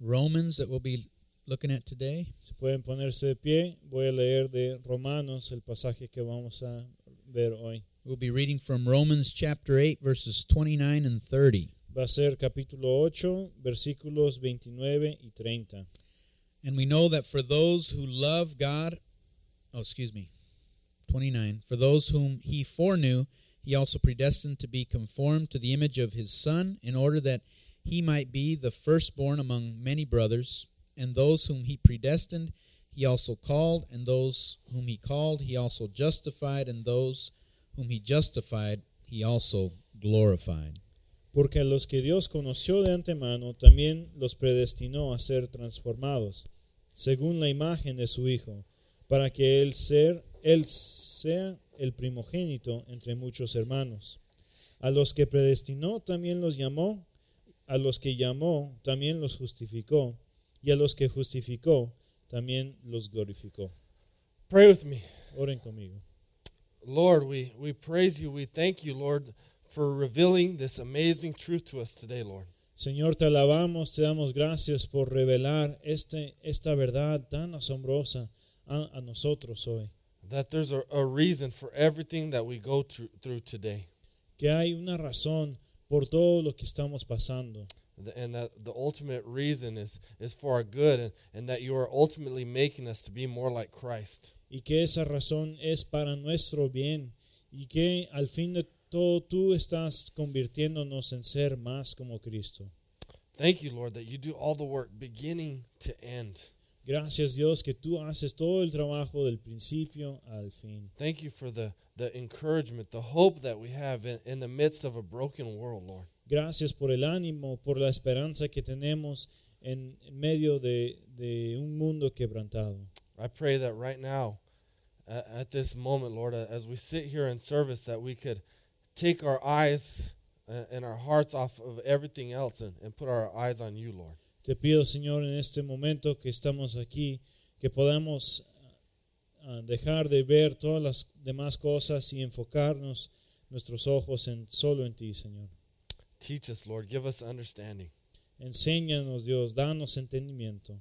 Romans that we'll be looking at today. Si pueden ponerse de pie, voy a leer de Romanos el pasaje que vamos a ver hoy. We'll be reading from Romans chapter 8 verses 29 and 30. Va a ser capítulo 8, versículos 29 y 30. And we know that for those who love God, 29. For those whom he foreknew, he also predestined to be conformed to the image of his Son, in order that he might be the firstborn among many brothers. And those whom he predestined, he also called. And those whom he called, he also justified. And those whom he justified, he also glorified. Porque a los que Dios conoció de antemano, también los predestinó a ser transformados, según la imagen de su Hijo, para que él sea el primogénito entre muchos hermanos. A los que predestinó, también los llamó. A los que llamó, también los justificó. Y a los que justificó, también los glorificó. Pray with me. Oren conmigo. Lord, we praise you. We thank you, Lord, for revealing this amazing truth to us today, Lord. Señor, te alabamos, te damos gracias por revelar esta verdad tan asombrosa a nosotros hoy. That there's a reason for everything that we go through today. Que hay una razón por todo lo que estamos pasando. And that the ultimate reason is for our good, and that you are ultimately making us to be more like Christ. Y que esa razón es para nuestro bien, y que al fin de todo tú estás convirtiéndonos en ser más como Cristo. Thank you, Lord, that you do all the work beginning to end. Gracias, Dios, que tú haces todo el trabajo del principio al fin. Thank you for the encouragement, the hope that we have in the midst of a broken world, Lord. Gracias por el ánimo, por la esperanza que tenemos en medio de un mundo quebrantado. I pray that right now, at this moment, Lord, as we sit here in service, that we could take our eyes and our hearts off of everything else and put our eyes on you, Lord. Te pido, Señor, en este momento que estamos aquí, que podamos dejar de ver todas las demás cosas y enfocarnos nuestros ojos solo en ti, Señor. Teach us, Lord. Give us understanding. Enséñanos, Dios. Danos entendimiento.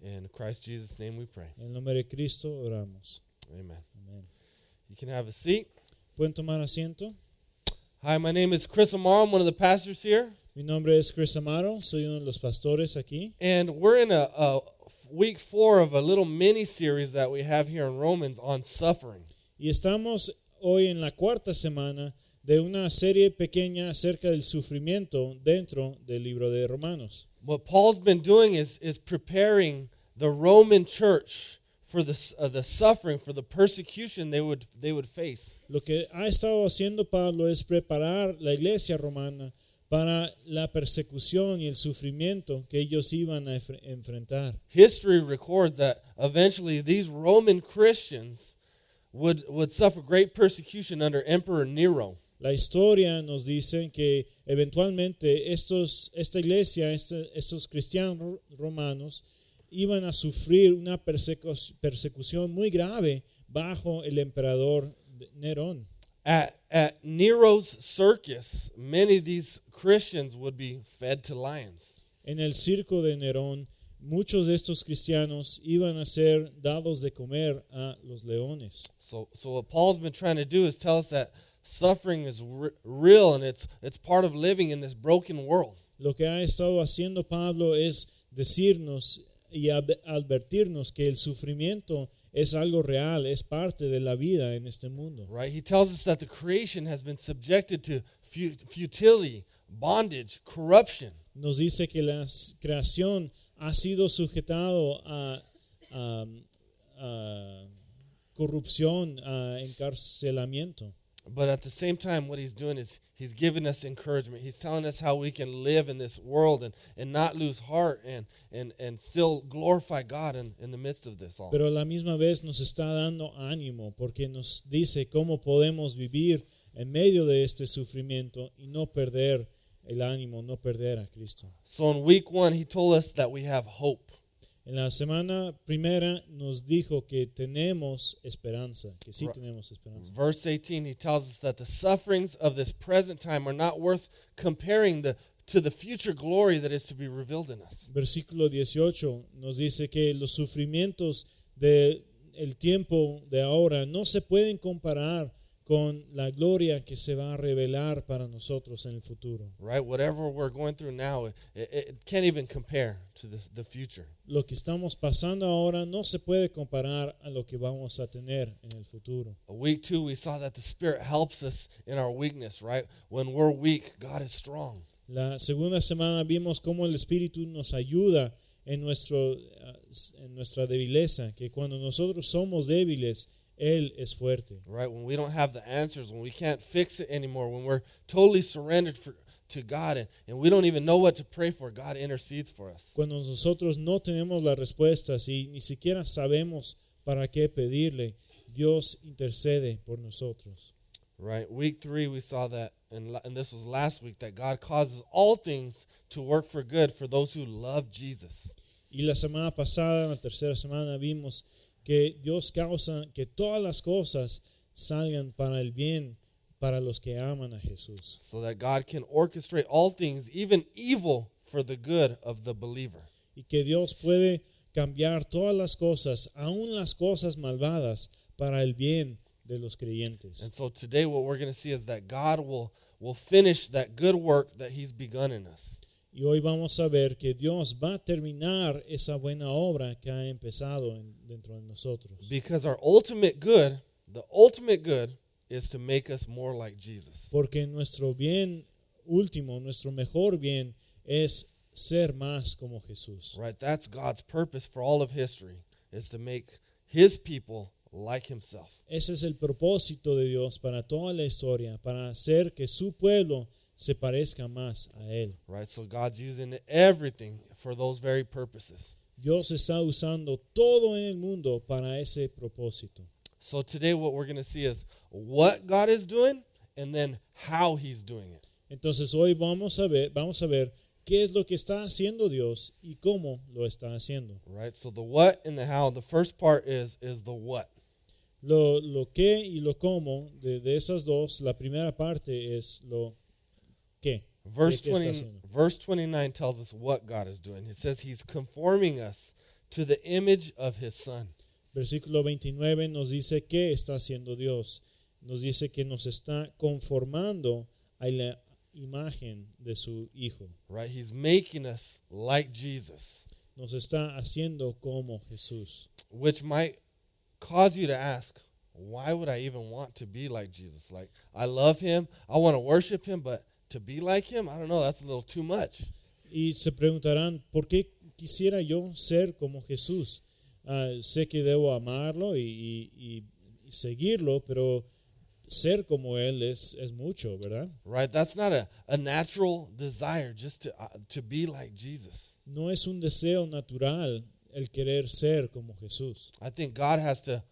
In Christ Jesus' name we pray. En nombre de Cristo oramos. Amen. Amen. You can have a seat. ¿Pueden tomar asiento? Hi, my name is Chris Amaro. I'm one of the pastors here. Mi nombre es Chris Amaro, soy uno de los pastores aquí. And we're in a week 4 of a little mini-series that we have here in Romans on suffering. Y estamos hoy en la cuarta semana de una serie pequeña acerca del sufrimiento dentro del libro de Romanos. What Paul's been doing is preparing the Roman church for the suffering, for the persecution they would face. Lo que ha estado haciendo Pablo es preparar la iglesia romana para la persecución y el sufrimiento que ellos iban a enfrentar. History records that eventually these Roman Christians would suffer great persecution under Emperor Nero. La historia nos dice que eventualmente estos cristianos romanos iban a sufrir una persecución muy grave bajo el emperador Nerón. At Nero's circus, many of these Christians would be fed to lions. En el circo de Nerón, muchos de estos cristianos iban a ser dados de comer a los leones. So what Paul's been trying to do is tell us that suffering is real, and it's part of living in this broken world. Lo que ha estado haciendo Pablo es decirnos y advertirnos que el sufrimiento es algo real, es parte de la vida en este mundo. Right? He tells us that the creation has been subjected to futility, bondage, corruption. Nos dice que la creación ha sido sujetado a corrupción, a encarcelamiento. But at the same time, what he's doing is he's giving us encouragement. He's telling us how we can live in this world and not lose heart and still glorify God in the midst of this all. Pero la misma vez nos está dando ánimo porque nos dice cómo podemos vivir en medio de este sufrimiento y no perder el ánimo, no perder a Cristo. So in week 1, he told us that we have hope. En la semana primera nos dijo que tenemos esperanza, que sí tenemos esperanza. Verse 18, he tells us that the sufferings of this present time are not worth comparing the to the future glory that is to be revealed in us. Versículo 18 nos dice que los sufrimientos del tiempo de ahora no se pueden comparar con la gloria que se va a revelar para nosotros en el futuro. Right, whatever we're going through now, it can't even compare to the future. Lo que estamos pasando ahora no se puede comparar a lo que vamos a tener en el futuro. Week 2, we saw that the Spirit helps us in our weakness, right? When we're weak, God is strong. La segunda semana vimos cómo el Espíritu nos ayuda en nuestra debileza, que cuando nosotros somos débiles, Él es fuerte. Right, when we don't have the answers, when we can't fix it anymore, when we're totally surrendered to God and we don't even know what to pray for, God intercedes for us. Cuando nosotros no tenemos las respuestas y ni siquiera sabemos para qué pedirle, Dios intercede por nosotros. Right, week 3 we saw that, and this was last week, that God causes all things to work for good for those who love Jesus. Y la semana pasada, la tercera semana, vimos que Dios causa que todas las cosas salgan para el bien para los que aman a Jesús. So that God can orchestrate all things, even evil, for the good of the believer. Y que Dios puede cambiar todas las cosas, aun las cosas malvadas, para el bien de los creyentes. And so today what we're going to see is that God will finish that good work that He's begun in us. Y hoy vamos a ver que Dios va a terminar esa buena obra que ha empezado dentro de nosotros. Because the ultimate good is to make us more like Jesus. Porque nuestro bien último, nuestro mejor bien es ser más como Jesús. Right, that's God's purpose for all of history, is to make His people like Himself. Ese es el propósito de Dios para toda la historia, para hacer que su pueblo se parezca más a Él. Right, so God's using everything for those very purposes. Dios está usando todo en el mundo para ese propósito. So today what we're going to see is what God is doing and then how He's doing it. Entonces hoy vamos a ver qué es lo que está haciendo Dios y cómo lo está haciendo. Right, so the what and the how. The first part is the what. Lo qué y lo cómo de esas dos, la primera parte es lo ¿Qué? Verse 29 tells us what God is doing. It says He's conforming us to the image of His Son. Versículo 29 nos dice qué está haciendo Dios. Nos dice que nos está conformando a la imagen de su Hijo. Right, He's making us like Jesus. Nos está haciendo como Jesús. Which might cause you to ask, why would I even want to be like Jesus? Like, I love Him, I want to worship Him, but to be like Him? I don't know, that's a little too much. Y se preguntarán, ¿por qué quisiera yo ser como Jesús? Sé que debo amarlo y seguirlo, pero ser como Él es mucho, ¿verdad? Right, that's not a natural desire just to be like Jesus. No es un deseo natural el querer ser como Jesús. I think God has to,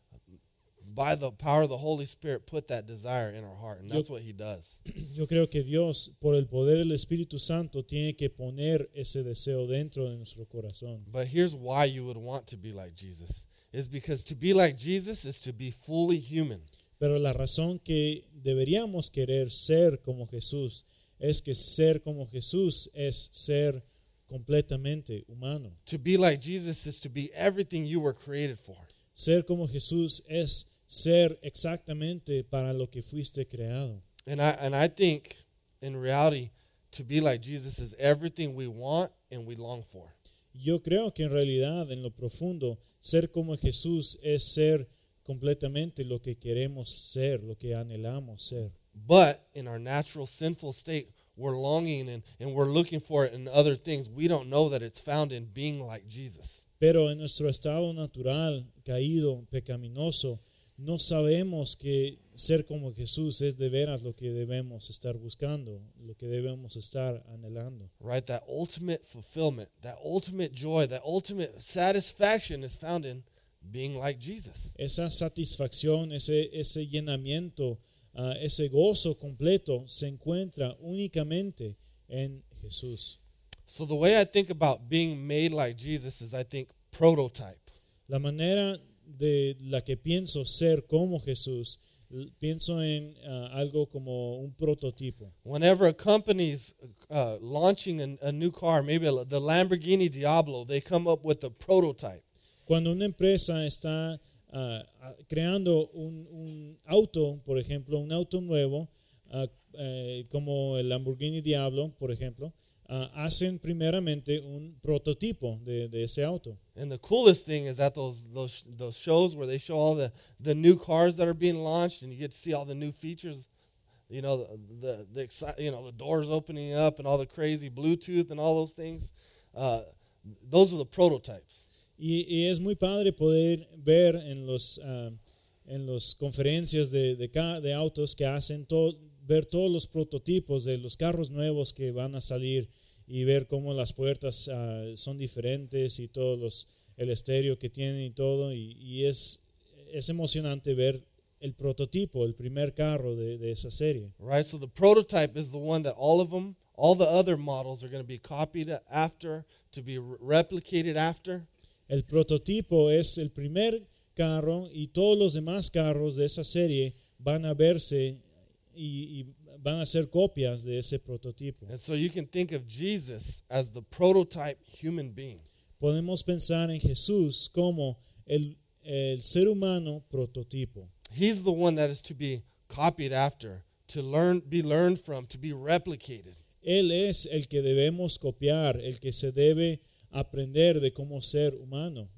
by the power of the Holy Spirit, put that desire in our heart, and that's what He does. Yo creo que Dios, por el poder del Espíritu Santo, tiene que poner ese deseo dentro de nuestro corazón. But here's why you would want to be like Jesus. It's because to be like Jesus is to be fully human. Pero la razón que deberíamos querer ser como Jesús es que ser como Jesús es ser completamente humano. To be like Jesus is to be everything you were created for. Ser como Jesús es ser exactamente para lo que fuiste creado. And I think in reality to be like Jesus is everything we want and we long for. Yo creo que en realidad en lo profundo ser como Jesús es ser completamente lo que queremos ser, lo que anhelamos ser. But in our natural sinful state we're longing and we're looking for it in other things. We don't know that it's found in being like Jesus. Pero en nuestro estado natural, caído, pecaminoso, no sabemos que ser como Jesús es de veras lo que debemos estar buscando, lo que debemos estar anhelando. Right, that ultimate fulfillment, that ultimate joy, that ultimate satisfaction is found in being like Jesus. Esa satisfacción, ese llenamiento, ese gozo completo se encuentra únicamente en Jesús. So the way I think about being made like Jesus is I think prototype. La manera de la que pienso ser como Jesús Pienso en algo como un prototipo. Whenever a company's launching a new car, maybe the Lamborghini Diablo, they come up with a prototype. Cuando una empresa está creando un auto, por ejemplo, un auto nuevo, como el Lamborghini Diablo, por ejemplo, hacen primeramente un prototipo de ese auto. And the coolest thing is that those shows where they show all the new cars that are being launched, and you get to see all the new features, you know, the doors opening up and all the crazy Bluetooth and all those things. Those are the prototypes. Y es muy padre poder ver en los conferencias de autos que hacen ver todos los prototipos de los carros nuevos que van a salir y ver cómo las puertas son diferentes y todos el estéreo que tienen y todo, y es emocionante ver el prototipo, el primer carro de esa serie. Right, so the prototype is the one that all the other models are going to be copied after, to be replicated after. El prototipo es el primer carro y todos los demás carros de esa serie van a verse y van a ser copias de ese prototipo. And so you can think of Jesus as the prototype human being. Podemos pensar en Jesús como el ser humano prototipo. He's the one that is to be copied after, be learned from, to be replicated. Él es el que debemos copiar, el que se debe aprender de cómo ser humano.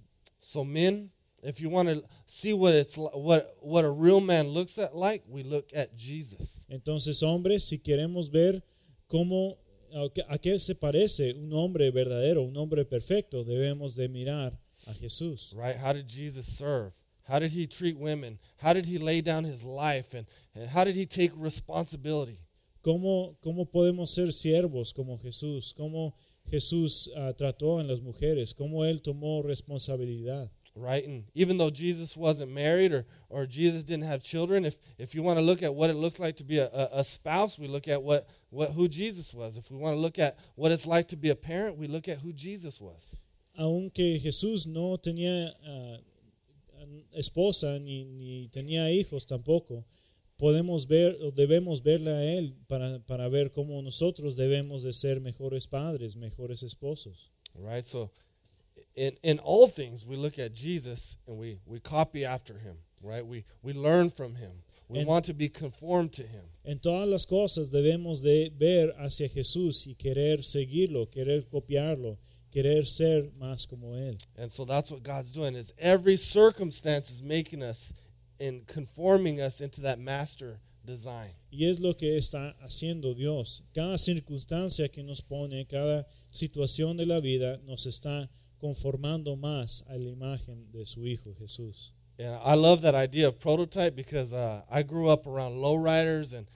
So men, if you want to see what a real man looks like, we look at Jesus. Entonces, hombres, si queremos ver cómo a qué se parece un hombre verdadero, un hombre perfecto, debemos de mirar a Jesús. Right? How did Jesus serve? How did he treat women? How did he lay down his life? And how did he take responsibility? ¿Cómo podemos ser siervos como Jesús? ¿Cómo Jesús trató a las mujeres? ¿Cómo él tomó responsabilidad? Right, and even though Jesus wasn't married or Jesus didn't have children, if you want to look at what it looks like to be a spouse, we look at who Jesus was. If we want to look at what it's like to be a parent, we look at who Jesus was. Aunque Jesús no tenía esposa ni tenía hijos tampoco, podemos ver o debemos verle a él para ver cómo nosotros debemos de ser mejores padres, mejores esposos. Right, so in all things, we look at Jesus and we copy after him, right? We learn from him. We want to be conformed to him. En todas las cosas debemos de ver hacia Jesús y querer seguirlo, querer copiarlo, querer ser más como él. And so that's what God's doing, is every circumstance is making us and conforming us into that master design. Y es lo que está haciendo Dios. Cada circunstancia que nos pone, cada situación de la vida nos está conformando más a la imagen de su hijo Jesús. Yeah, I love that idea of prototype because I grew up around lowriders and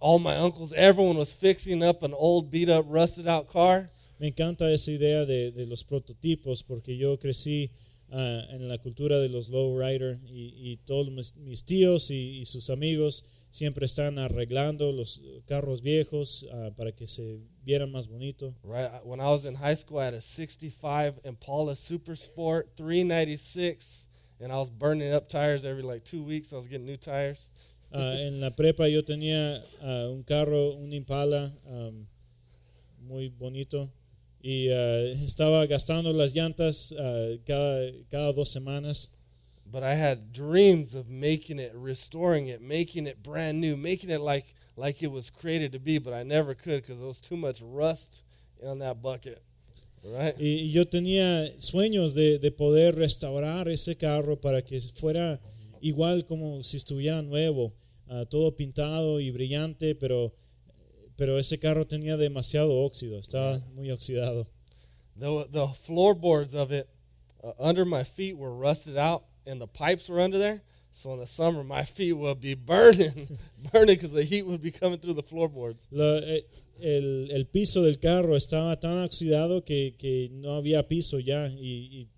all my uncles, everyone was fixing up an old beat up rusted out car. Me encanta esa idea de los prototipos porque yo crecí en la cultura de los lowrider y todos mis tíos y sus amigos siempre están arreglando los carros viejos para que se vieran más bonito. Right. When I was in high school, I had a 65 Impala Super Sport, 396, and I was burning up tires every 2 weeks. I was getting new tires. En la prepa yo tenía un carro, un Impala, muy bonito. Y estaba gastando las llantas cada 2 semanas. But I had dreams of making it, restoring it, making it brand new, making it like it was created to be, but I never could because there was too much rust on that bucket. Right? Y yo tenía sueños de poder restaurar ese carro para que fuera igual como si estuviera nuevo, todo pintado y brillante, pero ese carro tenía demasiado óxido, estaba muy oxidado. The floorboards of it under my feet were rusted out, and the pipes were under there. So in the summer, my feet would be burning because the heat would be coming through the floorboards. El piso del carro estaba tan oxidado que no había piso ya, y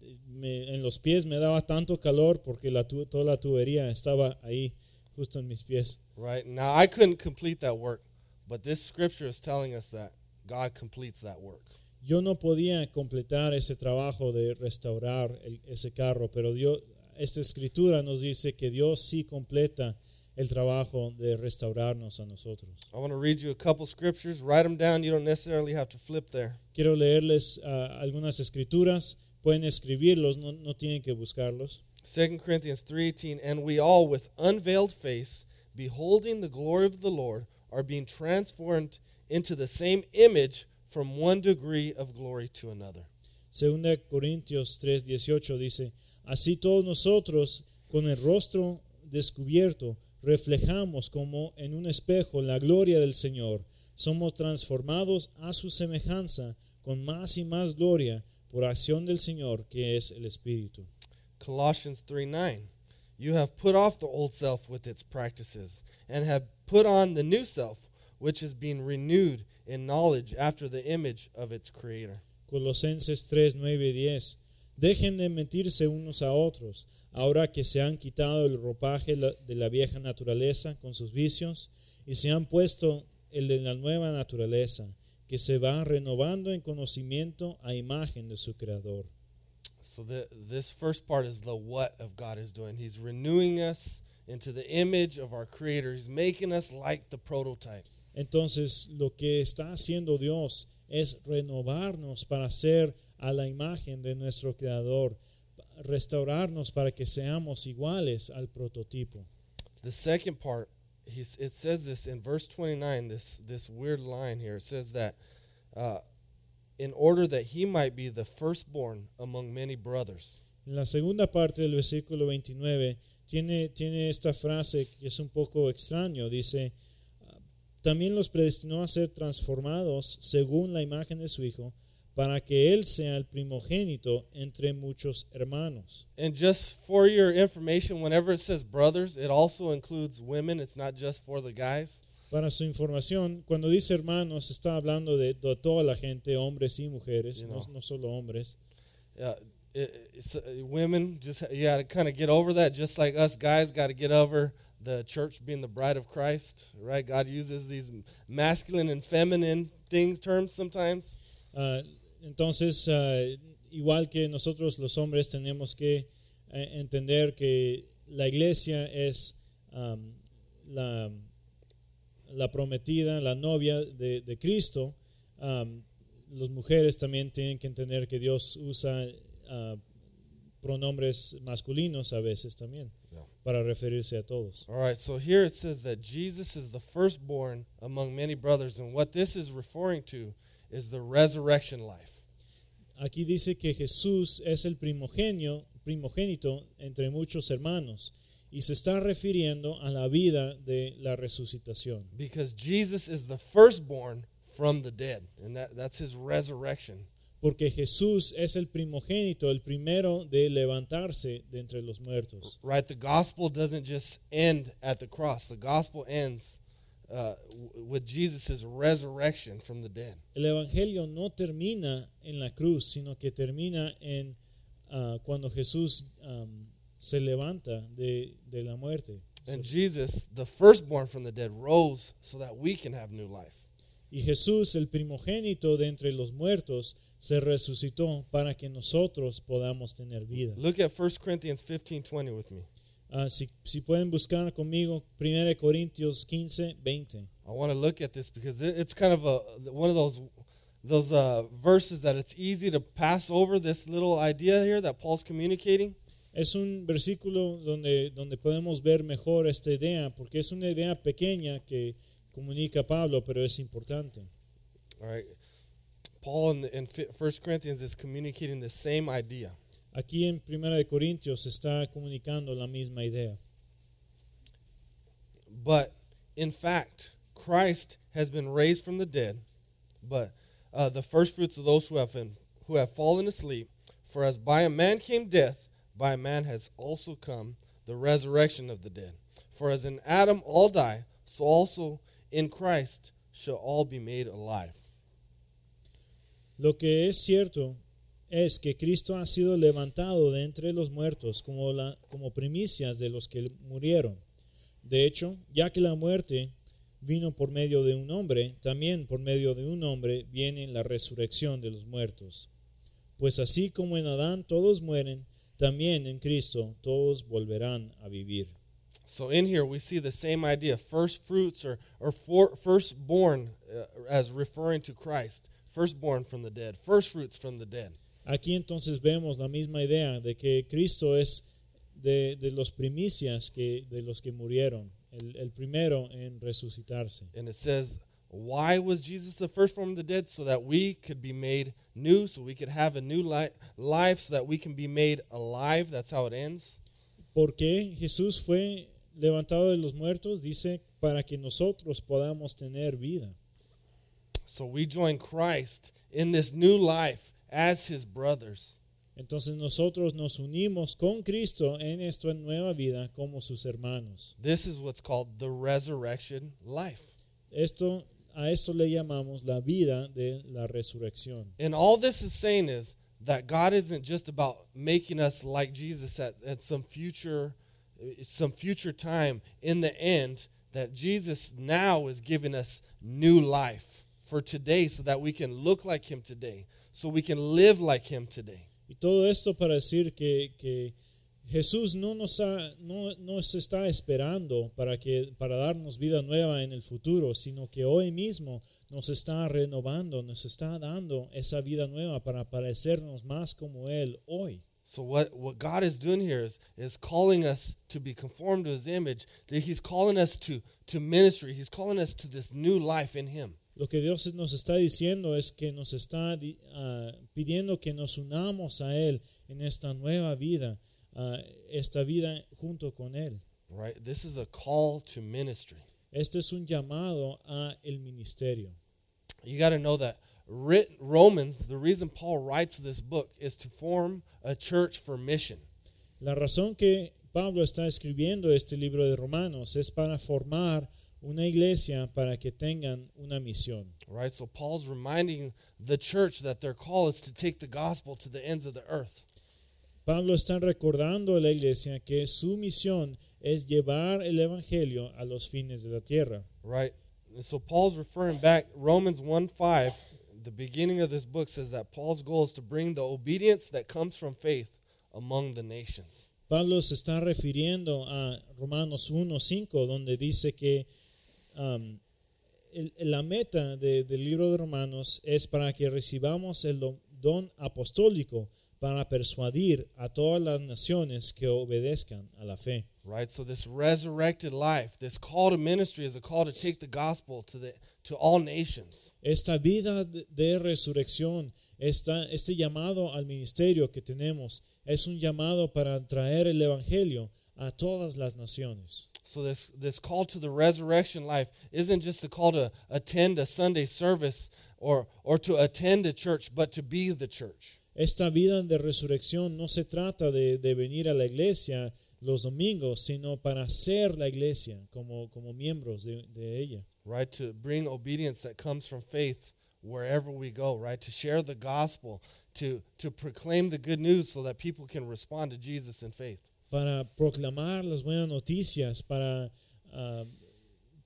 en los pies me daba tanto calor porque toda la tubería estaba ahí, justo en mis pies. Right, now I couldn't complete that work. But this scripture is telling us that God completes that work. Yo no podía completar ese trabajo de restaurar ese carro, pero esta escritura nos dice que Dios sí completa el trabajo de restaurarnos a nosotros. I want to read you a couple scriptures. Write them down. You don't necessarily have to flip there. Quiero leerles algunas escrituras. Pueden escribirlos, no tienen que buscarlos. 2 Corinthians 3:18, and we all with unveiled face, beholding the glory of the Lord, are being transformed into the same image from one degree of glory to another. 2 Corintios 3:18 dice, así todos nosotros, con el rostro descubierto, reflejamos como en un espejo la gloria del Señor. Somos transformados a su semejanza con más y más gloria por acción del Señor, que es el Espíritu. Colossians 3:9, you have put off the old self with its practices and have put on the new self, which is being renewed in knowledge after the image of its creator. Colosenses 3:9-10, dejen de mentirse unos a otros, ahora que se han quitado el ropaje de la vieja naturaleza con sus vicios y se han puesto el de la nueva naturaleza, que se va renovando en conocimiento a imagen de su creador. So this first part is the what of God is doing. He's renewing us into the image of our Creator. He's making us like the prototype. Entonces, lo que está haciendo Dios es renovarnos para ser a la imagen de nuestro Creador, restaurarnos para que seamos iguales al prototipo. The second part, it says this in verse 29, this weird line here. It says that in order that he might be the firstborn among many brothers. En la segunda parte del versículo 29 tiene esta frase que es un poco extraño. Dice, también los predestinó a ser transformados según la imagen de su hijo, para que él sea el primogénito entre muchos hermanos. And just for your information, whenever it says brothers, it also includes women. It's not just for the guys. Para su información, cuando dice hermanos, está hablando de toda la gente, hombres y mujeres, no solo hombres. Women, just you got to kind of get over that, just like us guys got to get over the church being the bride of Christ, right? God uses these masculine and feminine terms sometimes. Entonces, igual que nosotros los hombres tenemos que entender que la iglesia es la prometida, la novia de Cristo. Las mujeres también tienen que entender que Dios usa pronombres masculinos a veces también, yeah, para referirse a todos. All right, so here it says that Jesus is the firstborn among many brothers, and what this is referring to is the resurrection life. Aquí dice que Jesús es el primogénito entre muchos hermanos. Y se está refiriendo a la vida de la resucitación. Because Jesus is the firstborn from the dead, and that's his resurrection. Porque Jesús es el primogénito, el primero de levantarse de entre los muertos. Right, the gospel doesn't just end at the cross. The gospel ends with Jesus' resurrection from the dead. El evangelio no termina en la cruz, sino que termina en cuando Jesús se levanta de la muerte. And Jesus, the firstborn from the dead, rose so that we can have new life. Y Jesús, el primogénito de entre los muertos, se resucitó para que nosotros podamos tener vida. Look at 1 Corinthians 15:20 with me. Si pueden buscar conmigo 1 Corintios 15:20. I want to look at this because it's kind of one of those verses that it's easy to pass over, this little idea here that Paul's communicating. Es un versículo donde podemos ver mejor esta idea, porque es una idea pequeña que comunica Pablo, pero es importante. All right. Paul in 1 Corinthians is communicating the same idea. Aquí en 1 Corintios está comunicando la misma idea. But in fact, Christ has been raised from the dead, but the first fruits of those who have fallen asleep, for as by a man came death, by man has also come the resurrection of the dead. For as in Adam all die, so also in Christ shall all be made alive. Lo que es cierto es que Cristo ha sido levantado de entre los muertos como primicias de los que murieron. De hecho, ya que la muerte vino por medio de un hombre, también por medio de un hombre viene la resurrección de los muertos. Pues así como en Adán todos mueren, también en Cristo todos volverán a vivir. So in here we see the same idea, first fruits or firstborn as referring to Christ, firstborn from the dead, first fruits from the dead. Aquí entonces vemos la misma idea de que Cristo es de los primicias que de los que murieron, el primero en resucitarse. And it says, why was Jesus the firstborn of the dead? So that we could be made new, so we could have a new life, so that we can be made alive. That's how it ends. Porque Jesús fue levantado de los muertos, dice, para que nosotros podamos tener vida. So we join Christ in this new life as his brothers. Entonces nosotros nos unimos con Cristo en esta nueva vida como sus hermanos. This is what's called the resurrection life. A esto le llamamos la vida de la resurrección. And all this is saying is that God isn't just about making us like Jesus at some future time in the end, that Jesus now is giving us new life for today so that we can look like him today, so we can live like him today. Y todo esto para decir que Jesús no nos está esperando para darnos vida nueva en el futuro, sino que hoy mismo nos está renovando, nos está dando esa vida nueva para parecernos más como él hoy. So what God is doing here is calling us to be conformed to his image. He's calling us to ministry. He's calling us to this new life in him. Lo que Dios nos está diciendo es que nos está pidiendo que nos unamos a él en esta nueva vida. Esta vida junto con él. Right, this is a call to ministry. Este es un llamado a el ministerio. You got to know that Romans, the reason Paul writes this book is to form a church for mission. La razón que Pablo está escribiendo este libro de Romanos es para formar una iglesia para que tengan una misión. Right, so Paul's reminding the church that their call is to take the gospel to the ends of the earth. Pablo está recordando a la iglesia que su misión es llevar el evangelio a los fines de la tierra. Right. So Paul's referring back Romans 1:5, the beginning of this book says that Paul's goal is to bring the obedience that comes from faith among the nations. Pablo se está refiriendo a Romanos 1:5, donde dice que la meta del libro de Romanos es para que recibamos el don apostólico para persuadir a todas las naciones que obedezcan a la fe. Right, so this resurrected life, this call to ministry is a call to take the gospel to all nations. Esta vida de resurrección, este llamado al ministerio que tenemos es un llamado para traer el evangelio a todas las naciones. So this call to the resurrection life isn't just a call to attend a Sunday service or to attend a church, but to be the church. Esta vida de resurrección no se trata de venir a la iglesia los domingos, sino para ser la iglesia como miembros de ella. Right, to bring obedience that comes from faith wherever we go, right? To share the gospel, to proclaim the good news so that people can respond to Jesus in faith. Para proclamar las buenas noticias, para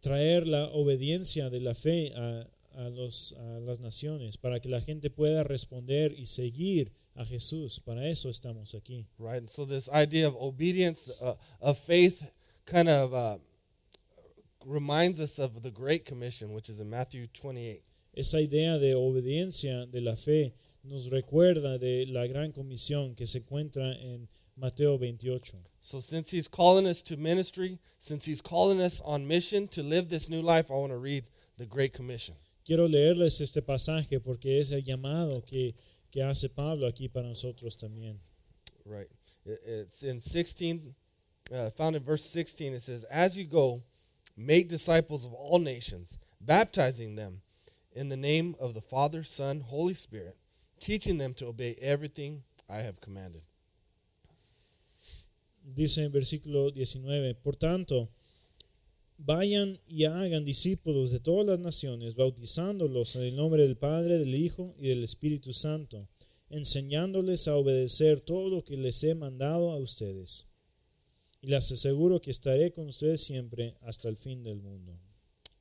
traer la obediencia de la fe a las naciones, para que la gente pueda responder y seguir a Jesús. Para eso estamos aquí. Right, and so this idea of obedience, of faith, kind of reminds us of the Great Commission, which is in Matthew 28. Esa idea de obediencia de la fe nos recuerda de la gran comisión que se encuentra en Mateo 28. So since he's calling us to ministry, since he's calling us on mission to live this new life, I want to read the Great Commission. Quiero leerles este pasaje porque es el llamado que hace Pablo aquí para nosotros también. Right. It's in 16, found in verse 16. It says, as you go, make disciples of all nations, baptizing them in the name of the Father, Son, Holy Spirit, teaching them to obey everything I have commanded. Dice en versículo 19, por tanto, vayan y hagan discípulos de todas las naciones, bautizándolos en el nombre del Padre, del Hijo y del Espíritu Santo, enseñándoles a obedecer todo lo que les he mandado a ustedes. Y les aseguro que estaré con ustedes siempre hasta el fin del mundo.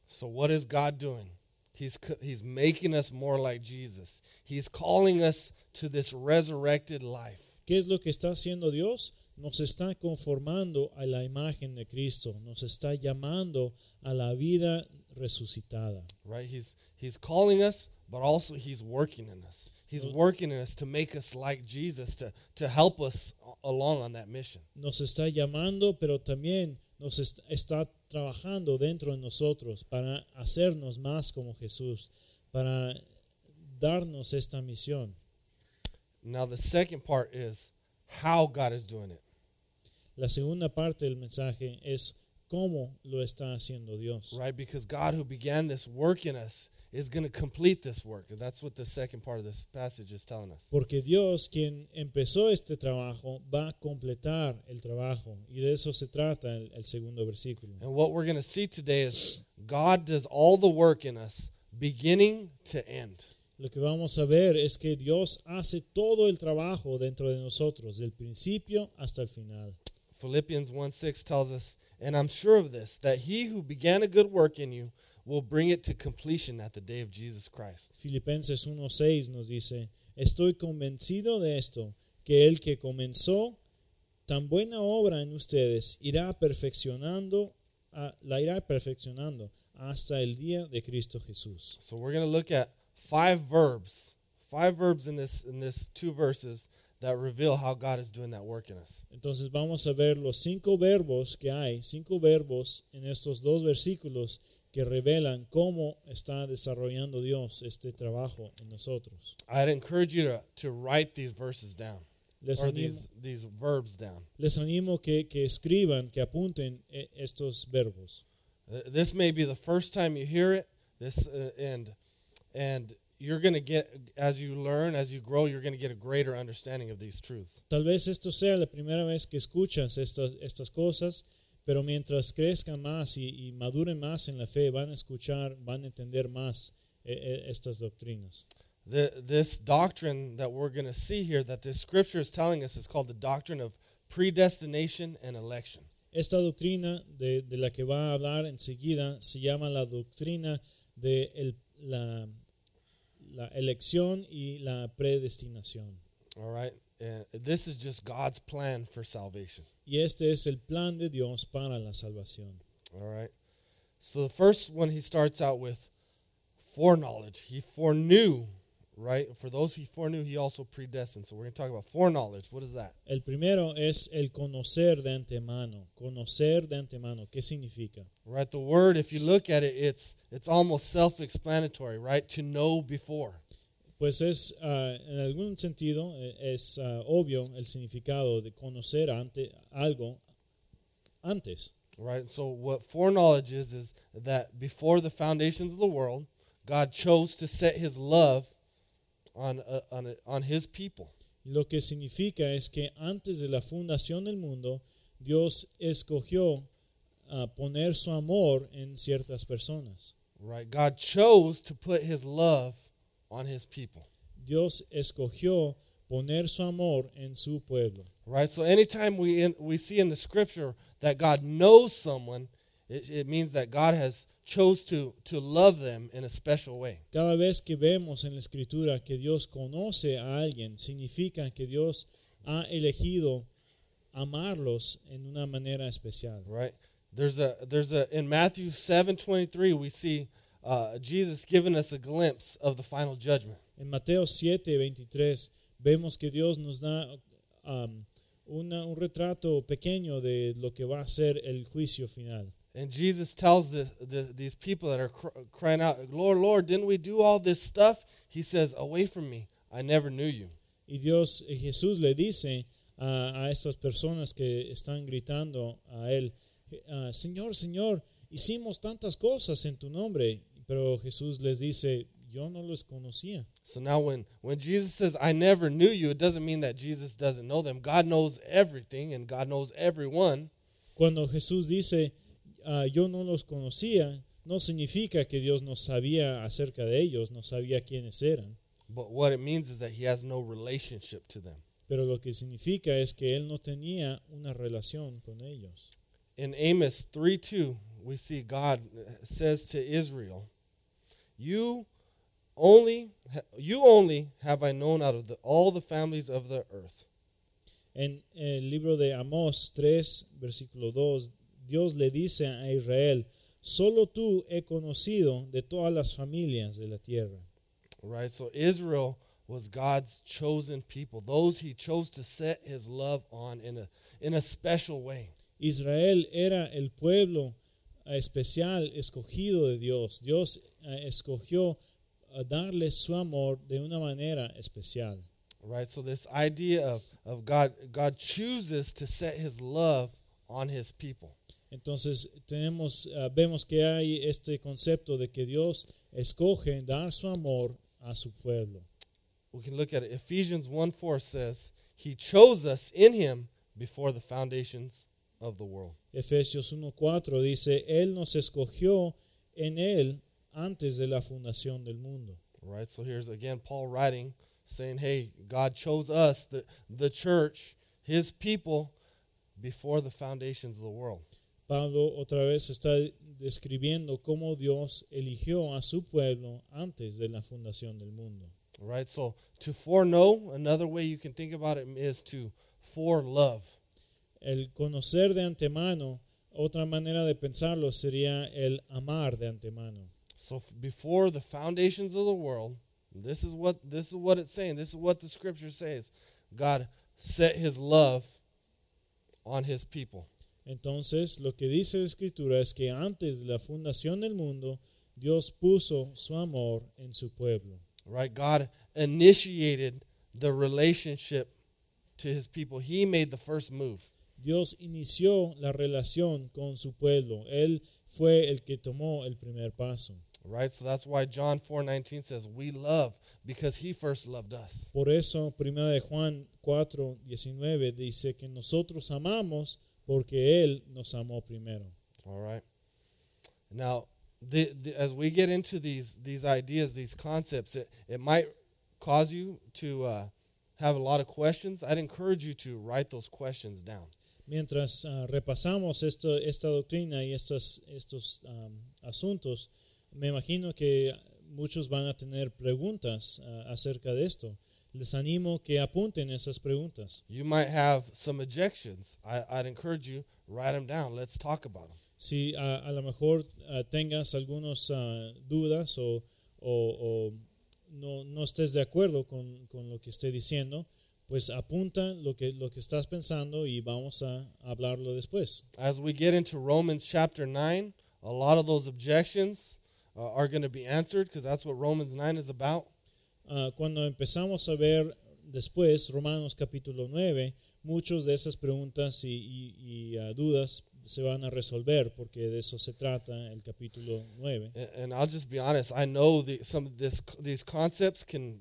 So what is God doing? He's making us more like Jesus. He's calling us to this resurrected life. ¿Qué es lo que está haciendo Dios? nos está conformando a la imagen de Cristo, nos está llamando a la vida resucitada. Right, he's calling us, but also he's working in us. He's working in us to make us like Jesus, to help us along on that mission. Nos está llamando, pero también nos está trabajando dentro de nosotros para hacernos más como Jesús, para darnos esta misión. Now the second part is how God is doing it. La segunda parte del mensaje es cómo lo está haciendo Dios. Right, because God who began this work in us is going to complete this work. And that's what the second part of this passage is telling us. Porque Dios, quien empezó este trabajo, va a completar el trabajo. Y de eso se trata el segundo versículo. And what we're going to see today is God does all the work in us, beginning to end. Lo que vamos a ver es que Dios hace todo el trabajo dentro de nosotros, del principio hasta el final. Philippians 1:6 tells us, and I'm sure of this, that he who began a good work in you will bring it to completion at the day of Jesus Christ. Filipenses 1:6 nos dice, estoy convencido de esto, que el que comenzó tan buena obra en ustedes la irá perfeccionando hasta el día de Cristo Jesús. So we're going to look at five verbs in this two verses that reveal how God is doing that work in us. Entonces vamos a ver los cinco verbos en estos dos versículos que revelan cómo está desarrollando Dios este trabajo en nosotros. I'd encourage you to write these verses down. These verbs down. Les animo que escriban, que apunten estos verbos. This may be the first time you hear it. And you're going to get, as you learn, as you grow, you're going to get a greater understanding of these truths. Tal vez esto sea la primera vez que escuchas estas cosas. Pero mientras crezcan más y maduren más en la fe, van a entender más estas doctrinas. This doctrine that we're going to see here, that this scripture is telling us, is called the doctrine of predestination and election. Esta doctrina de la que va a hablar enseguida se llama la doctrina de la elección y la predestinación. All right. This is just God's plan for salvation. Y este es el plan de Dios para la salvación. All right. So the first one he starts out with foreknowledge. He foreknew, right? For those he foreknew, he also predestined. So we're going to talk about foreknowledge. What is that? El primero es el conocer de antemano. Conocer de antemano. ¿Qué significa? Right. The word, if you look at it, it's almost self-explanatory, right? To know before. Pues es, en algún sentido, es obvio el significado de conocer algo antes. Right, so what foreknowledge is that before the foundations of the world, God chose to set his love on his people. Lo que significa es que antes de la fundación del mundo, Dios escogió poner su amor en ciertas personas. Right, God chose to put his love on his people. Dios escogió poner su amor en su pueblo. Right, so anytime we see in the scripture that God knows someone, it means that God has chose to love them in a special way. Cada vez que vemos en la escritura que Dios conoce a alguien, significa que Dios ha elegido amarlos en una manera especial. Right, there's a in Matthew 7:23 we see Jesus giving us a glimpse of the final judgment. En Mateo 7:23 vemos que Dios nos da un retrato pequeño de lo que va a ser el juicio final. And Jesus tells these people that are crying out, "Lord, Lord, didn't we do all this stuff?" He says, "Away from me, I never knew you." Y Dios, Jesús le dice a estas personas que están gritando a él, "Señor, Señor, hicimos tantas cosas en tu nombre." Pero Jesús les dice, yo no los conocía. So now when Jesus says, I never knew you, it doesn't mean that Jesus doesn't know them. God knows everything and God knows everyone. Cuando Jesús dice, yo no los conocía, no significa que Dios no sabía acerca de ellos, no sabía quiénes eran. But what it means is that he has no relationship to them. Pero lo que significa es que él no tenía una relación con ellos. In Amos 3:2, we see God says to Israel, "You only have I known out of all the families of the earth." En el libro de Amós 3, versículo 2, Dios le dice a Israel, solo tú he conocido de todas las familias de la tierra. All right, so Israel was God's chosen people, those he chose to set his love on in a special way. Israel era el pueblo especial escogido de Dios. Dios escogió darle su amor de una manera especial. Right, so this idea of God chooses to set his love on his people. Entonces vemos que hay este concepto de que Dios escoge dar su amor a su pueblo. We can look at it. Ephesians 1:4 says, he chose us in him before the foundations of the world. Efesios 1:4 dice, él nos escogió en él antes de la fundación del mundo. Right, so here's again Paul writing, saying, hey, God chose us, the church, his people, before the foundations of the world. Pablo otra vez está describiendo cómo Dios eligió a su pueblo antes de la fundación del mundo. All right, so to foreknow, another way you can think about it is to forelove. El conocer de antemano, otra manera de pensarlo sería el amar de antemano. So before the foundations of the world, This is what it's saying. This is what the scripture says. God set his love on his people. Entonces, lo que dice la escritura es que antes de la fundación del mundo, Dios puso su amor en su pueblo. Right, God initiated the relationship to his people. He made the first move. Dios inició la relación con su pueblo. Él fue el que tomó el primer paso. Right, so that's why John 4:19 says, we love because he first loved us. Por eso, Primera de Juan 4:19 dice que nosotros amamos porque él nos amó primero. All right. Now, as we get into these ideas, these concepts, it might cause you to have a lot of questions. I'd encourage you to write those questions down. Mientras repasamos esta doctrina y estos asuntos, me imagino que muchos van a tener preguntas acerca de esto. Les animo que apunten esas preguntas. You might have some objections. I'd encourage you, write them down. Let's talk about them. Si a lo mejor tengas algunas dudas o no estés de acuerdo con lo que esté diciendo, pues apunta lo que estás pensando y vamos a hablarlo después. As we get into Romans chapter 9, a lot of those objections are going to be answered because that's what Romans 9 is about. Cuando empezamos a ver después Romanos capítulo 9, muchos de esas preguntas y dudas se van a resolver porque de eso se trata el capítulo 9. And I'll just be honest, I know some of these concepts can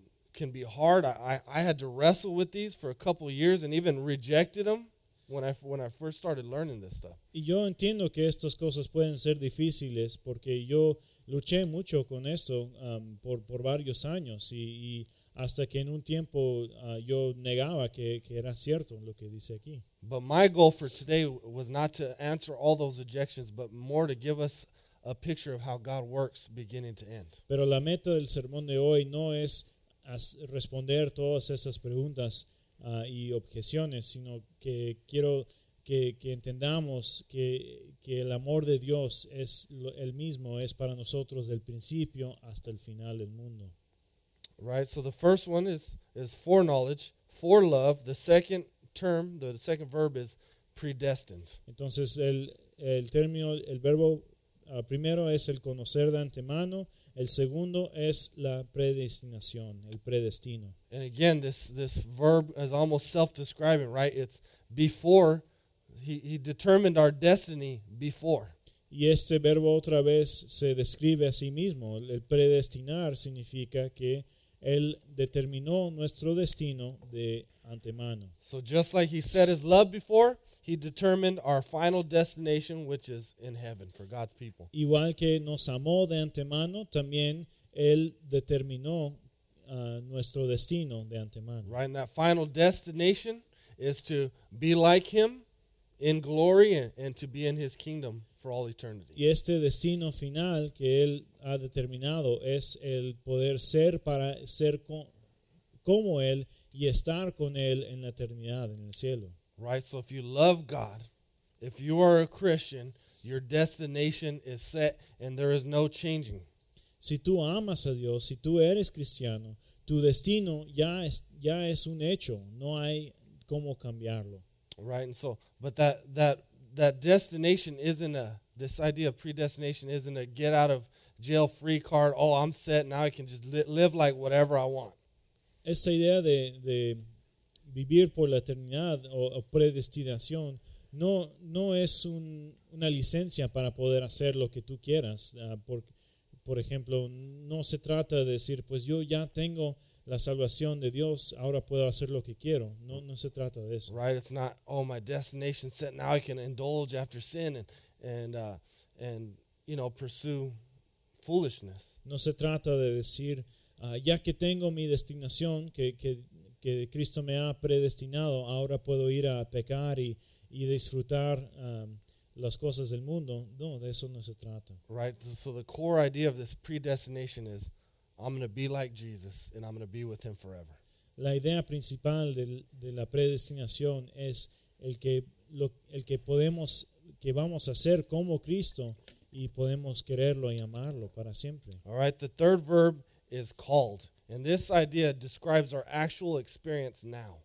be hard. I had to wrestle with these for a couple of years and even rejected them when I first started learning this stuff. Y yo entiendo que estas cosas pueden ser difíciles porque yo luché mucho con esto por varios años y hasta que en un tiempo yo negaba que era cierto lo que dice aquí. But my goal for today was not to answer all those objections, but more to give us a picture of how God works beginning to end. Pero la meta del sermón de hoy no es responder todas esas preguntas y objeciones, sino que quiero que entendamos que el amor de Dios es el mismo, es para nosotros del principio hasta el final del mundo. Right, so the first one is foreknowledge, forelove. The second term, the second verb is predestined. Entonces el término, el verbo primero es el conocer de antemano, el segundo es la predestinación, el predestino. And again, this verb is almost self-describing, right? It's before, he determined our destiny before. Y este verbo otra vez se describe a sí mismo. El predestinar significa que él determinó nuestro destino de antemano. So just like he set his love before, he determined our final destination, which is in heaven for God's people. Igual que nos amó de antemano, también él determinó nuestro destino de antemano. Right, and that final destination is to be like him in glory and to be in his kingdom for all eternity. Y este destino final que él ha determinado es el poder ser para ser como Él y estar con Él en la eternidad, en el cielo. Right, so if you love God, if you are a Christian, your destination is set and there is no changing. Si tú amas a Dios, si tú eres cristiano, tu destino ya es un hecho, no hay cómo cambiarlo. Right, and so, but that destination isn't this idea of predestination isn't a get out of jail free card. Oh, I'm set now. I can just live like whatever I want. Esta idea de vivir por la eternidad o predestinación no es una licencia para poder hacer lo que tú quieras. Por ejemplo, no se trata de decir, pues yo ya tengo la salvación de Dios, ahora puedo hacer lo que quiero. No se trata de eso. Right, it's not, oh, my destination's set, now I can indulge after sin and you know, pursue foolishness. No se trata de decir, ya que tengo mi destinación, que Cristo me ha predestinado, ahora puedo ir a pecar y disfrutar las cosas del mundo. No, de eso no se trata. Right, so the core idea of this predestination is, I'm going to be like Jesus, and I'm going to be with him forever. La idea principal de la predestinación es que vamos a ser como Cristo y podemos quererlo y amarlo para siempre. All right, the third verb is called, and this idea describes our actual experience now.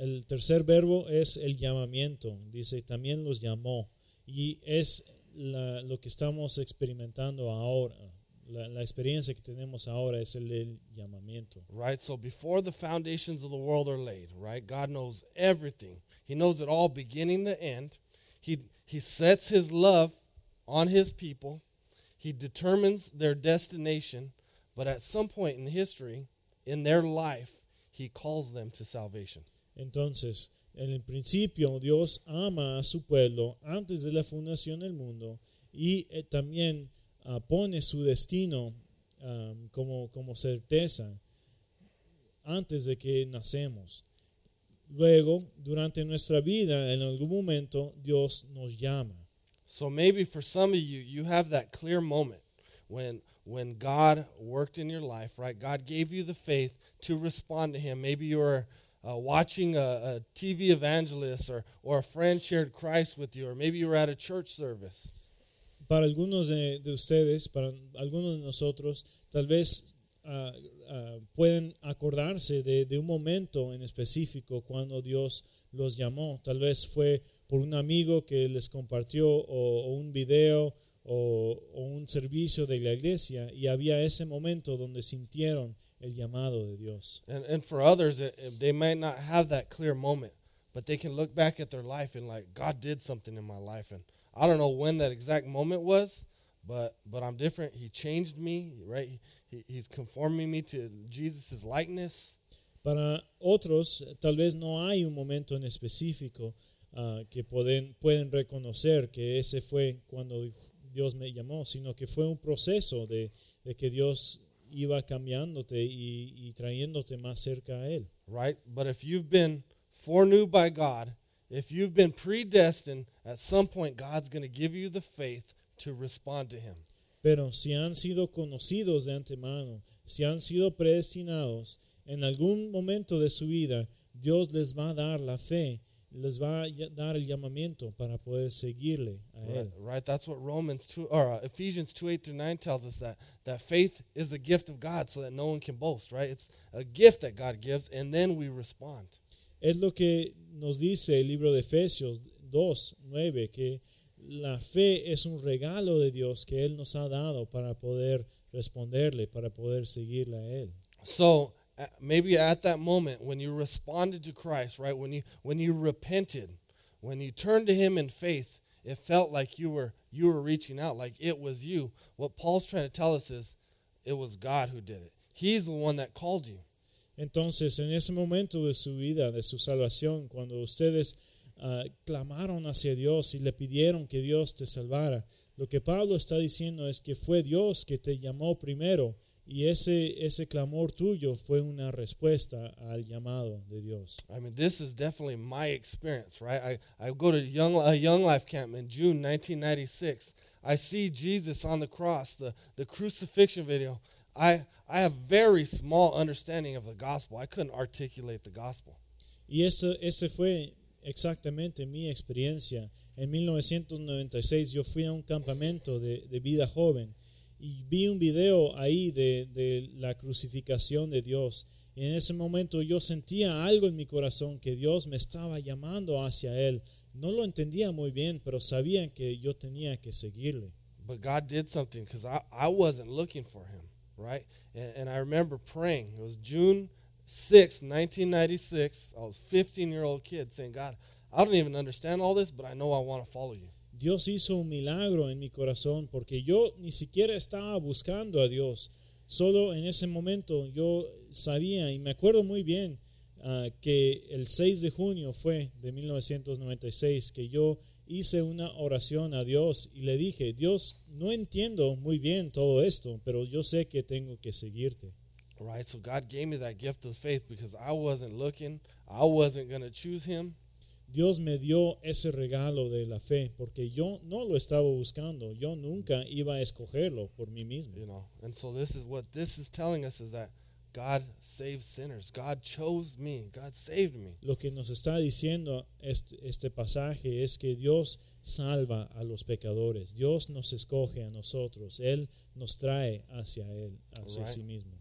El tercer verbo es el llamamiento. Dice, también los llamó, y es lo que estamos experimentando ahora. La experiencia que tenemos ahora es el del llamamiento. Right, so before the foundations of the world are laid, right? God knows everything. He knows it all, beginning to end. He sets his love on his people. He determines their destination, but at some point in history, in their life, he calls them to salvation. Entonces, en el principio, Dios ama a su pueblo antes de la fundación del mundo y también pone su destino como certeza antes de que nacemos. Luego, durante nuestra vida, en algún momento, Dios nos llama. So maybe for some of you, you have that clear moment when God worked in your life, right? God gave you the faith to respond to him. Maybe you were watching a TV evangelist or a friend shared Christ with you, or maybe you were at a church service. Para algunos de ustedes, para algunos de nosotros, tal vez pueden acordarse de un momento en específico cuando Dios los llamó. Tal vez fue por un amigo que les compartió o un video o un servicio de la iglesia, y había ese momento donde sintieron el llamado de Dios. And for others, they might not have that clear moment, but they can look back at their life and like, God did something in my life, and I don't know when that exact moment was, but I'm different. He changed me, right? He's conforming me to Jesus' likeness. Para otros, tal vez no hay un momento en específico que pueden reconocer que ese fue cuando Dios me llamó, sino que fue un proceso de que Dios iba cambiándote y trayéndote más cerca a Él. Right, but if you've been foreknew by God, if you've been predestined, at some point God's going to give you the faith to respond to him. Pero si han sido conocidos de antemano, si han sido predestinados, en algún momento de su vida, Dios les va a dar la fe, les va a dar el llamamiento para poder seguirle a él. Right, that's what Ephesians 2:8-9 tells us, that faith is the gift of God so that no one can boast, right? It's a gift that God gives, and then we respond. Es lo que nos dice el libro de Efesios 2:9, que la fe es un regalo de Dios que Él nos ha dado para poder responderle, para poder seguirle a Él. So, maybe at that moment when you responded to Christ, right, when you repented, when you turned to Him in faith, it felt like you were reaching out, like it was you. What Paul's trying to tell us is it was God who did it. He's the one that called you. Entonces, en ese momento de su vida, de su salvación, cuando ustedes clamaron hacia Dios y le pidieron que Dios te salvara, lo que Pablo está diciendo es que fue Dios que te llamó primero, y ese clamor tuyo fue una respuesta al llamado de Dios. I mean, this is definitely my experience, right? I go to a young life camp in June 1996. I see Jesus on the cross, the crucifixion video. I have very small understanding of the gospel. I couldn't articulate the gospel. Y ese fue exactamente mi experiencia. En 1996 yo fui a un campamento de vida joven y vi un video ahí de la crucificación de Dios. Y en ese momento yo sentía algo en mi corazón que Dios me estaba llamando hacia Él. No lo entendía muy bien, pero sabía que yo tenía que seguirle. But God did something because I wasn't looking for Him, right? And I remember praying. It was June 6, 1996. I was a 15-year-old kid saying, God, I don't even understand all this, but I know I want to follow you. Dios hizo un milagro en mi corazón porque yo ni siquiera estaba buscando a Dios. Solo en ese momento yo sabía y me acuerdo muy bien que el 6 de junio fue de 1996 que yo hice una oración a Dios y le dije, Dios, no entiendo muy bien todo esto, pero yo sé que tengo que seguirte. All right, so God gave me that gift of faith because I wasn't looking, I wasn't going to choose Him. Dios me dio ese regalo de la fe porque yo no lo estaba buscando. Yo nunca iba a escogerlo por mí mismo. You know, and so this is what this is telling us is that God saves sinners. God chose me. God saved me. Lo que nos está diciendo este pasaje es que Dios salva a los pecadores. Dios nos escoge a nosotros. Él nos trae hacia Él, hacia sí mismo.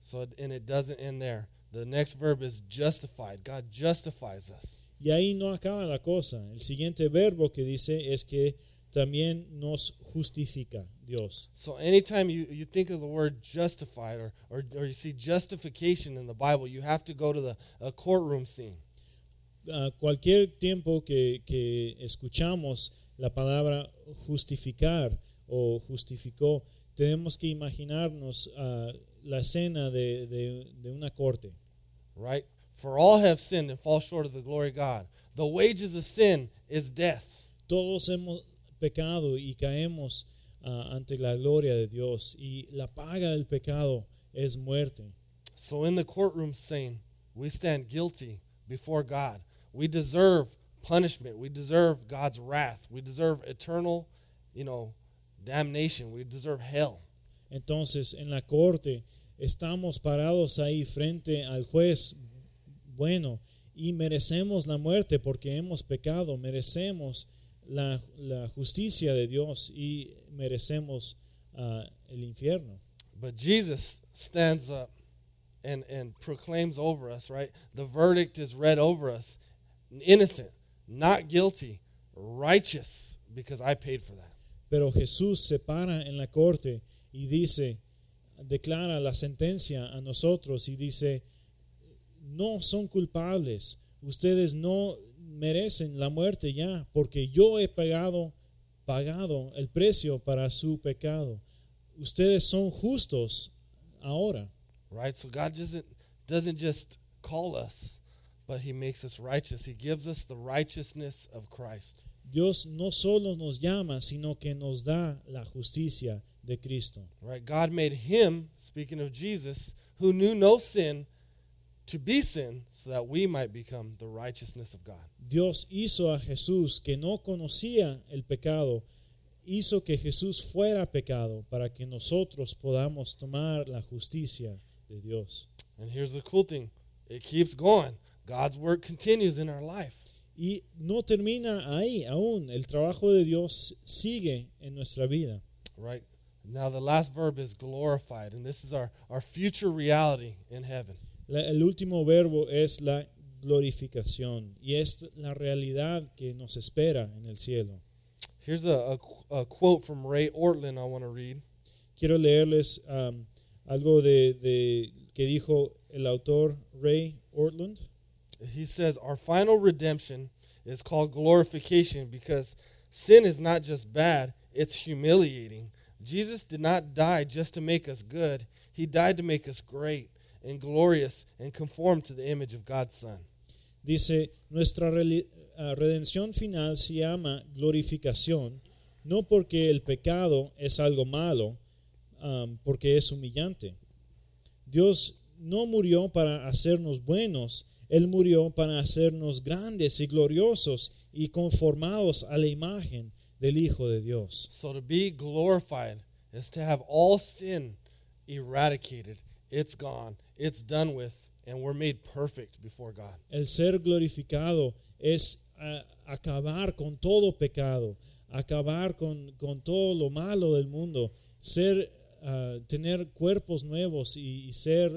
So, and it doesn't end there. The next verb is justified. God justifies us. Y ahí no acaba la cosa. El siguiente verbo que dice es que también nos justifica Dios. So anytime you think of the word justified or you see justification in the Bible, you have to go to the courtroom scene. Cualquier tiempo que escuchamos la palabra justificar o justificó, tenemos que imaginarnos la escena de una corte. Right? For all have sinned and fall short of the glory of God. The wages of sin is death. Todos hemos pecado y caemos ante la gloria de Dios, y la paga del pecado es muerte. So in the courtroom scene, we stand guilty before God. We deserve punishment. We deserve God's wrath. We deserve eternal, damnation. We deserve hell. Entonces, en la corte estamos parados ahí frente al juez. Bueno, y merecemos la muerte porque hemos pecado, merecemos la justicia de Dios y merecemos el infierno. But Jesus stands up and proclaims over us, right? The verdict is read over us. Innocent, not guilty, righteous, because I paid for that. Pero Jesús se para en la corte y dice, declara la sentencia a nosotros y dice, no son culpables. Ustedes no merecen la muerte ya, porque yo he pagado el precio para su pecado. Ustedes son justos ahora. Right, so God doesn't just call us, but He makes us righteous. He gives us the righteousness of Christ. Dios no solo nos llama, sino que nos da la justicia de Cristo. Right, God made Him, speaking of Jesus, who knew no sin, to be sin, so that we might become the righteousness of God. Dios hizo a Jesús que no conocía el pecado, hizo que Jesús fuera pecado para que nosotros podamos tomar la justicia de Dios. And here's the cool thing. It keeps going. God's work continues in our life. Y no termina ahí aún. El trabajo de Dios sigue en nuestra vida. Right. Now the last verb is glorified, and this is our future reality in heaven. El último verbo es la glorificación y es la realidad que nos espera en el cielo. Here's a quote from Ray Ortland I want to read. Quiero leerles algo de que dijo el autor Ray Ortland. He says, our final redemption is called glorification because sin is not just bad, it's humiliating. Jesus did not die just to make us good. He died to make us great and glorious and conform to the image of God's Son. Dice, nuestra redención final se llama glorificación, no porque el pecado es algo malo, porque es humillante. Dios no murió para hacernos buenos, Él murió para hacernos grandes y gloriosos y conformados a la imagen del Hijo de Dios. So to be glorified is to have all sin eradicated. It's gone. It's done with, and we're made perfect before God. El ser glorificado es acabar con todo pecado, acabar con todo lo malo del mundo, ser tener cuerpos nuevos y ser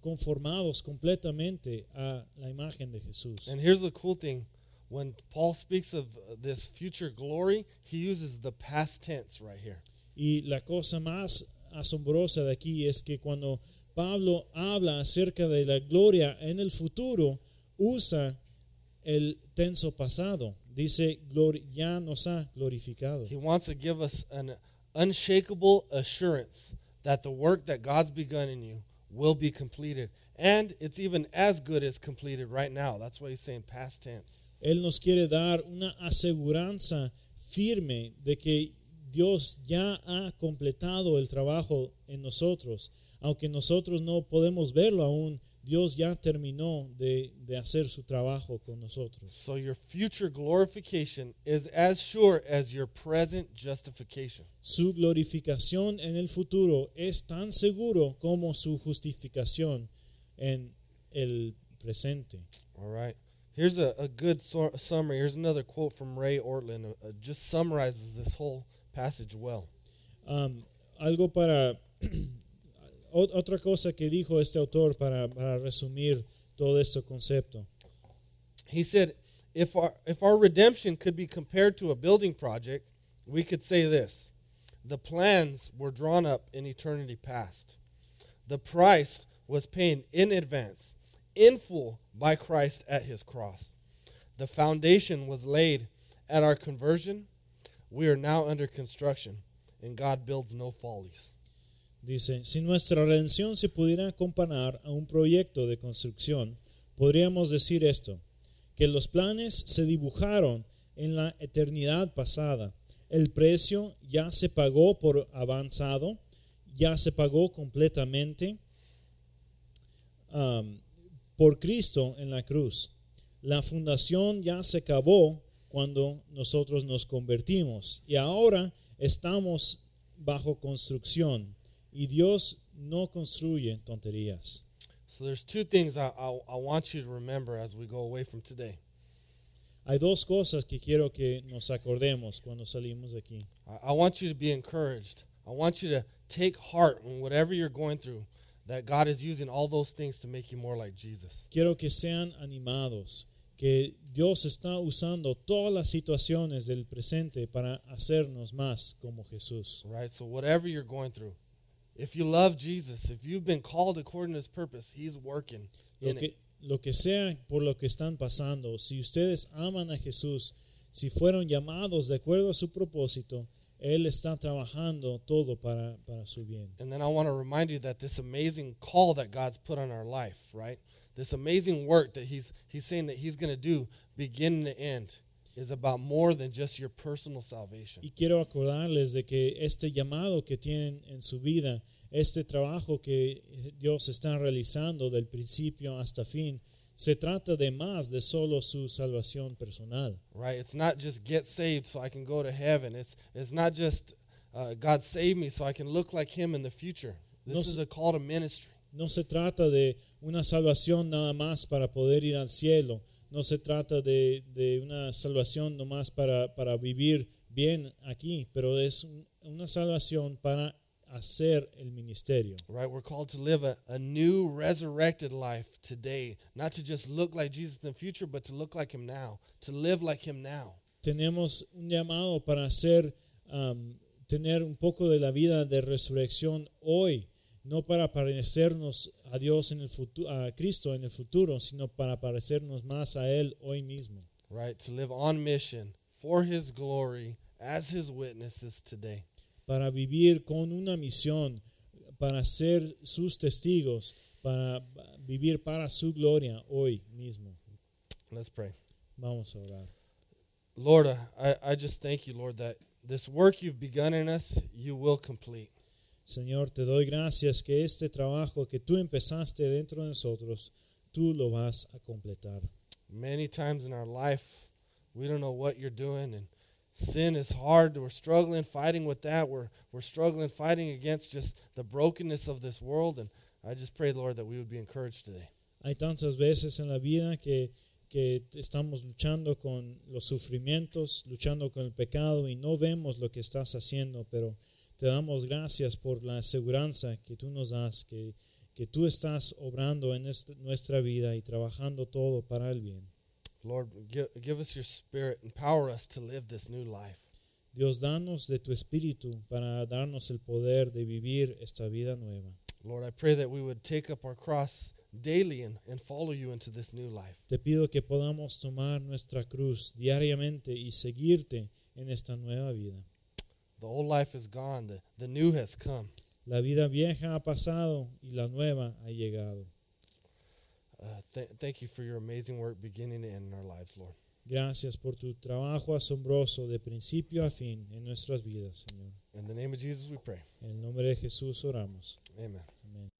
conformados completamente a la imagen de Jesús. And here's the cool thing. When Paul speaks of this future glory, he uses the past tense right here. Y la cosa más asombrosa de aquí es que cuando Pablo habla acerca de la gloria en el futuro, usa el tenso pasado. Dice, ya nos ha glorificado. He wants to give us an unshakable assurance that the work that God's begun in you will be completed. And it's even as good as completed right now. That's why he's saying past tense. Él nos quiere dar una aseguranza firme de que Dios ya ha completado el trabajo en nosotros. Aunque nosotros no podemos verlo aún, Dios ya terminó de hacer su trabajo con nosotros. So your future glorification is as sure as your present justification. Su glorificación en el futuro es tan seguro como su justificación en el presente. All right. Here's a good summary. Here's another quote from Ray Ortland. Just summarizes this whole passage well. Algo para otra cosa que dijo este autor para resumir todo este concepto. He said, if our redemption could be compared to a building project, we could say this: the plans were drawn up in eternity past. The price was paid in advance, in full, by Christ at his cross. The foundation was laid at our conversion. We are now under construction, and God builds no follies. Dice, si nuestra redención se pudiera comparar a un proyecto de construcción, podríamos decir esto, que los planes se dibujaron en la eternidad pasada. El precio ya se pagó por avanzado, ya se pagó completamente por Cristo en la cruz. La fundación ya se acabó cuando nosotros nos convertimos, y ahora estamos bajo construcción, y Dios no construye tonterías. So there's two things I want you to remember as we go away from today. Hay dos cosas que quiero que nos acordemos cuando salimos de aquí. I want you to be encouraged. I want you to take heart in whatever you're going through, that God is using all those things to make you more like Jesus. Quiero que sean animados, que Dios está usando todas las situaciones del presente para hacernos más como Jesús. Right, so whatever you're going through, if you love Jesus, if you've been called according to his purpose, he's working in it. Lo que sea por lo que están pasando, si ustedes aman a Jesús, si fueron llamados de acuerdo a su propósito, él está trabajando todo para su bien. And then I want to remind you that this amazing call that God's put on our life, right? This amazing work that he's saying that he's going to do, beginning to end, is about more than just your personal salvation. Y quiero acordarles de que este llamado que tienen en su vida, este trabajo que Dios está realizando del principio hasta fin, se trata de más de solo su salvación personal. Right, it's not just get saved so I can go to heaven. It's not just God save me so I can look like him in the future. This is a call to ministry. No se trata de una salvación nada más para poder ir al cielo. No se trata de una salvación nomás para vivir bien aquí, pero es una salvación para hacer el ministerio. Right, we're called to live a new resurrected life today, not to just look like Jesus in the future, but to look like him now, to live like him now. Tenemos un llamado para hacer tener un poco de la vida de resurrección hoy. No para parecernos a Dios en el futuro, a Cristo en el futuro, sino para parecernos más a él hoy mismo. Right, to live on mission for his glory as his witnesses today. Para vivir con una misión, para ser sus testigos, para vivir para su gloria hoy mismo. Let's pray. Vamos a orar. Lord, I just thank you, Lord, that this work you've begun in us, you will complete. Señor, te doy gracias que este trabajo que tú empezaste dentro de nosotros, tú lo vas a completar. Many times in our life, we don't know what you're doing, and Sin is hard. We're struggling, fighting with that. We're struggling, fighting against just the brokenness of this world. And I just pray, Lord, that we would be encouraged today. Hay tantas veces en la vida que estamos luchando con los sufrimientos, luchando con el pecado y no vemos lo que estás haciendo, pero te damos gracias por la aseguranza que tú nos das, que tú estás obrando en nuestra vida y trabajando todo para el bien. Lord, give us your spirit, empower us to live this new life. Dios, danos de tu espíritu para darnos el poder de vivir esta vida nueva. Lord, I pray that we would take up our cross daily and follow you into this new life. Te pido que podamos tomar nuestra cruz diariamente y seguirte en esta nueva vida. The old life is gone, the new has come. La vida vieja ha pasado y la nueva ha llegado. Thank you for your amazing work beginning and end in our lives, Lord. Gracias por tu trabajo asombroso de principio a fin en nuestras vidas, Señor. In the name of Jesus we pray. En el nombre de Jesús oramos. Amen. Amen.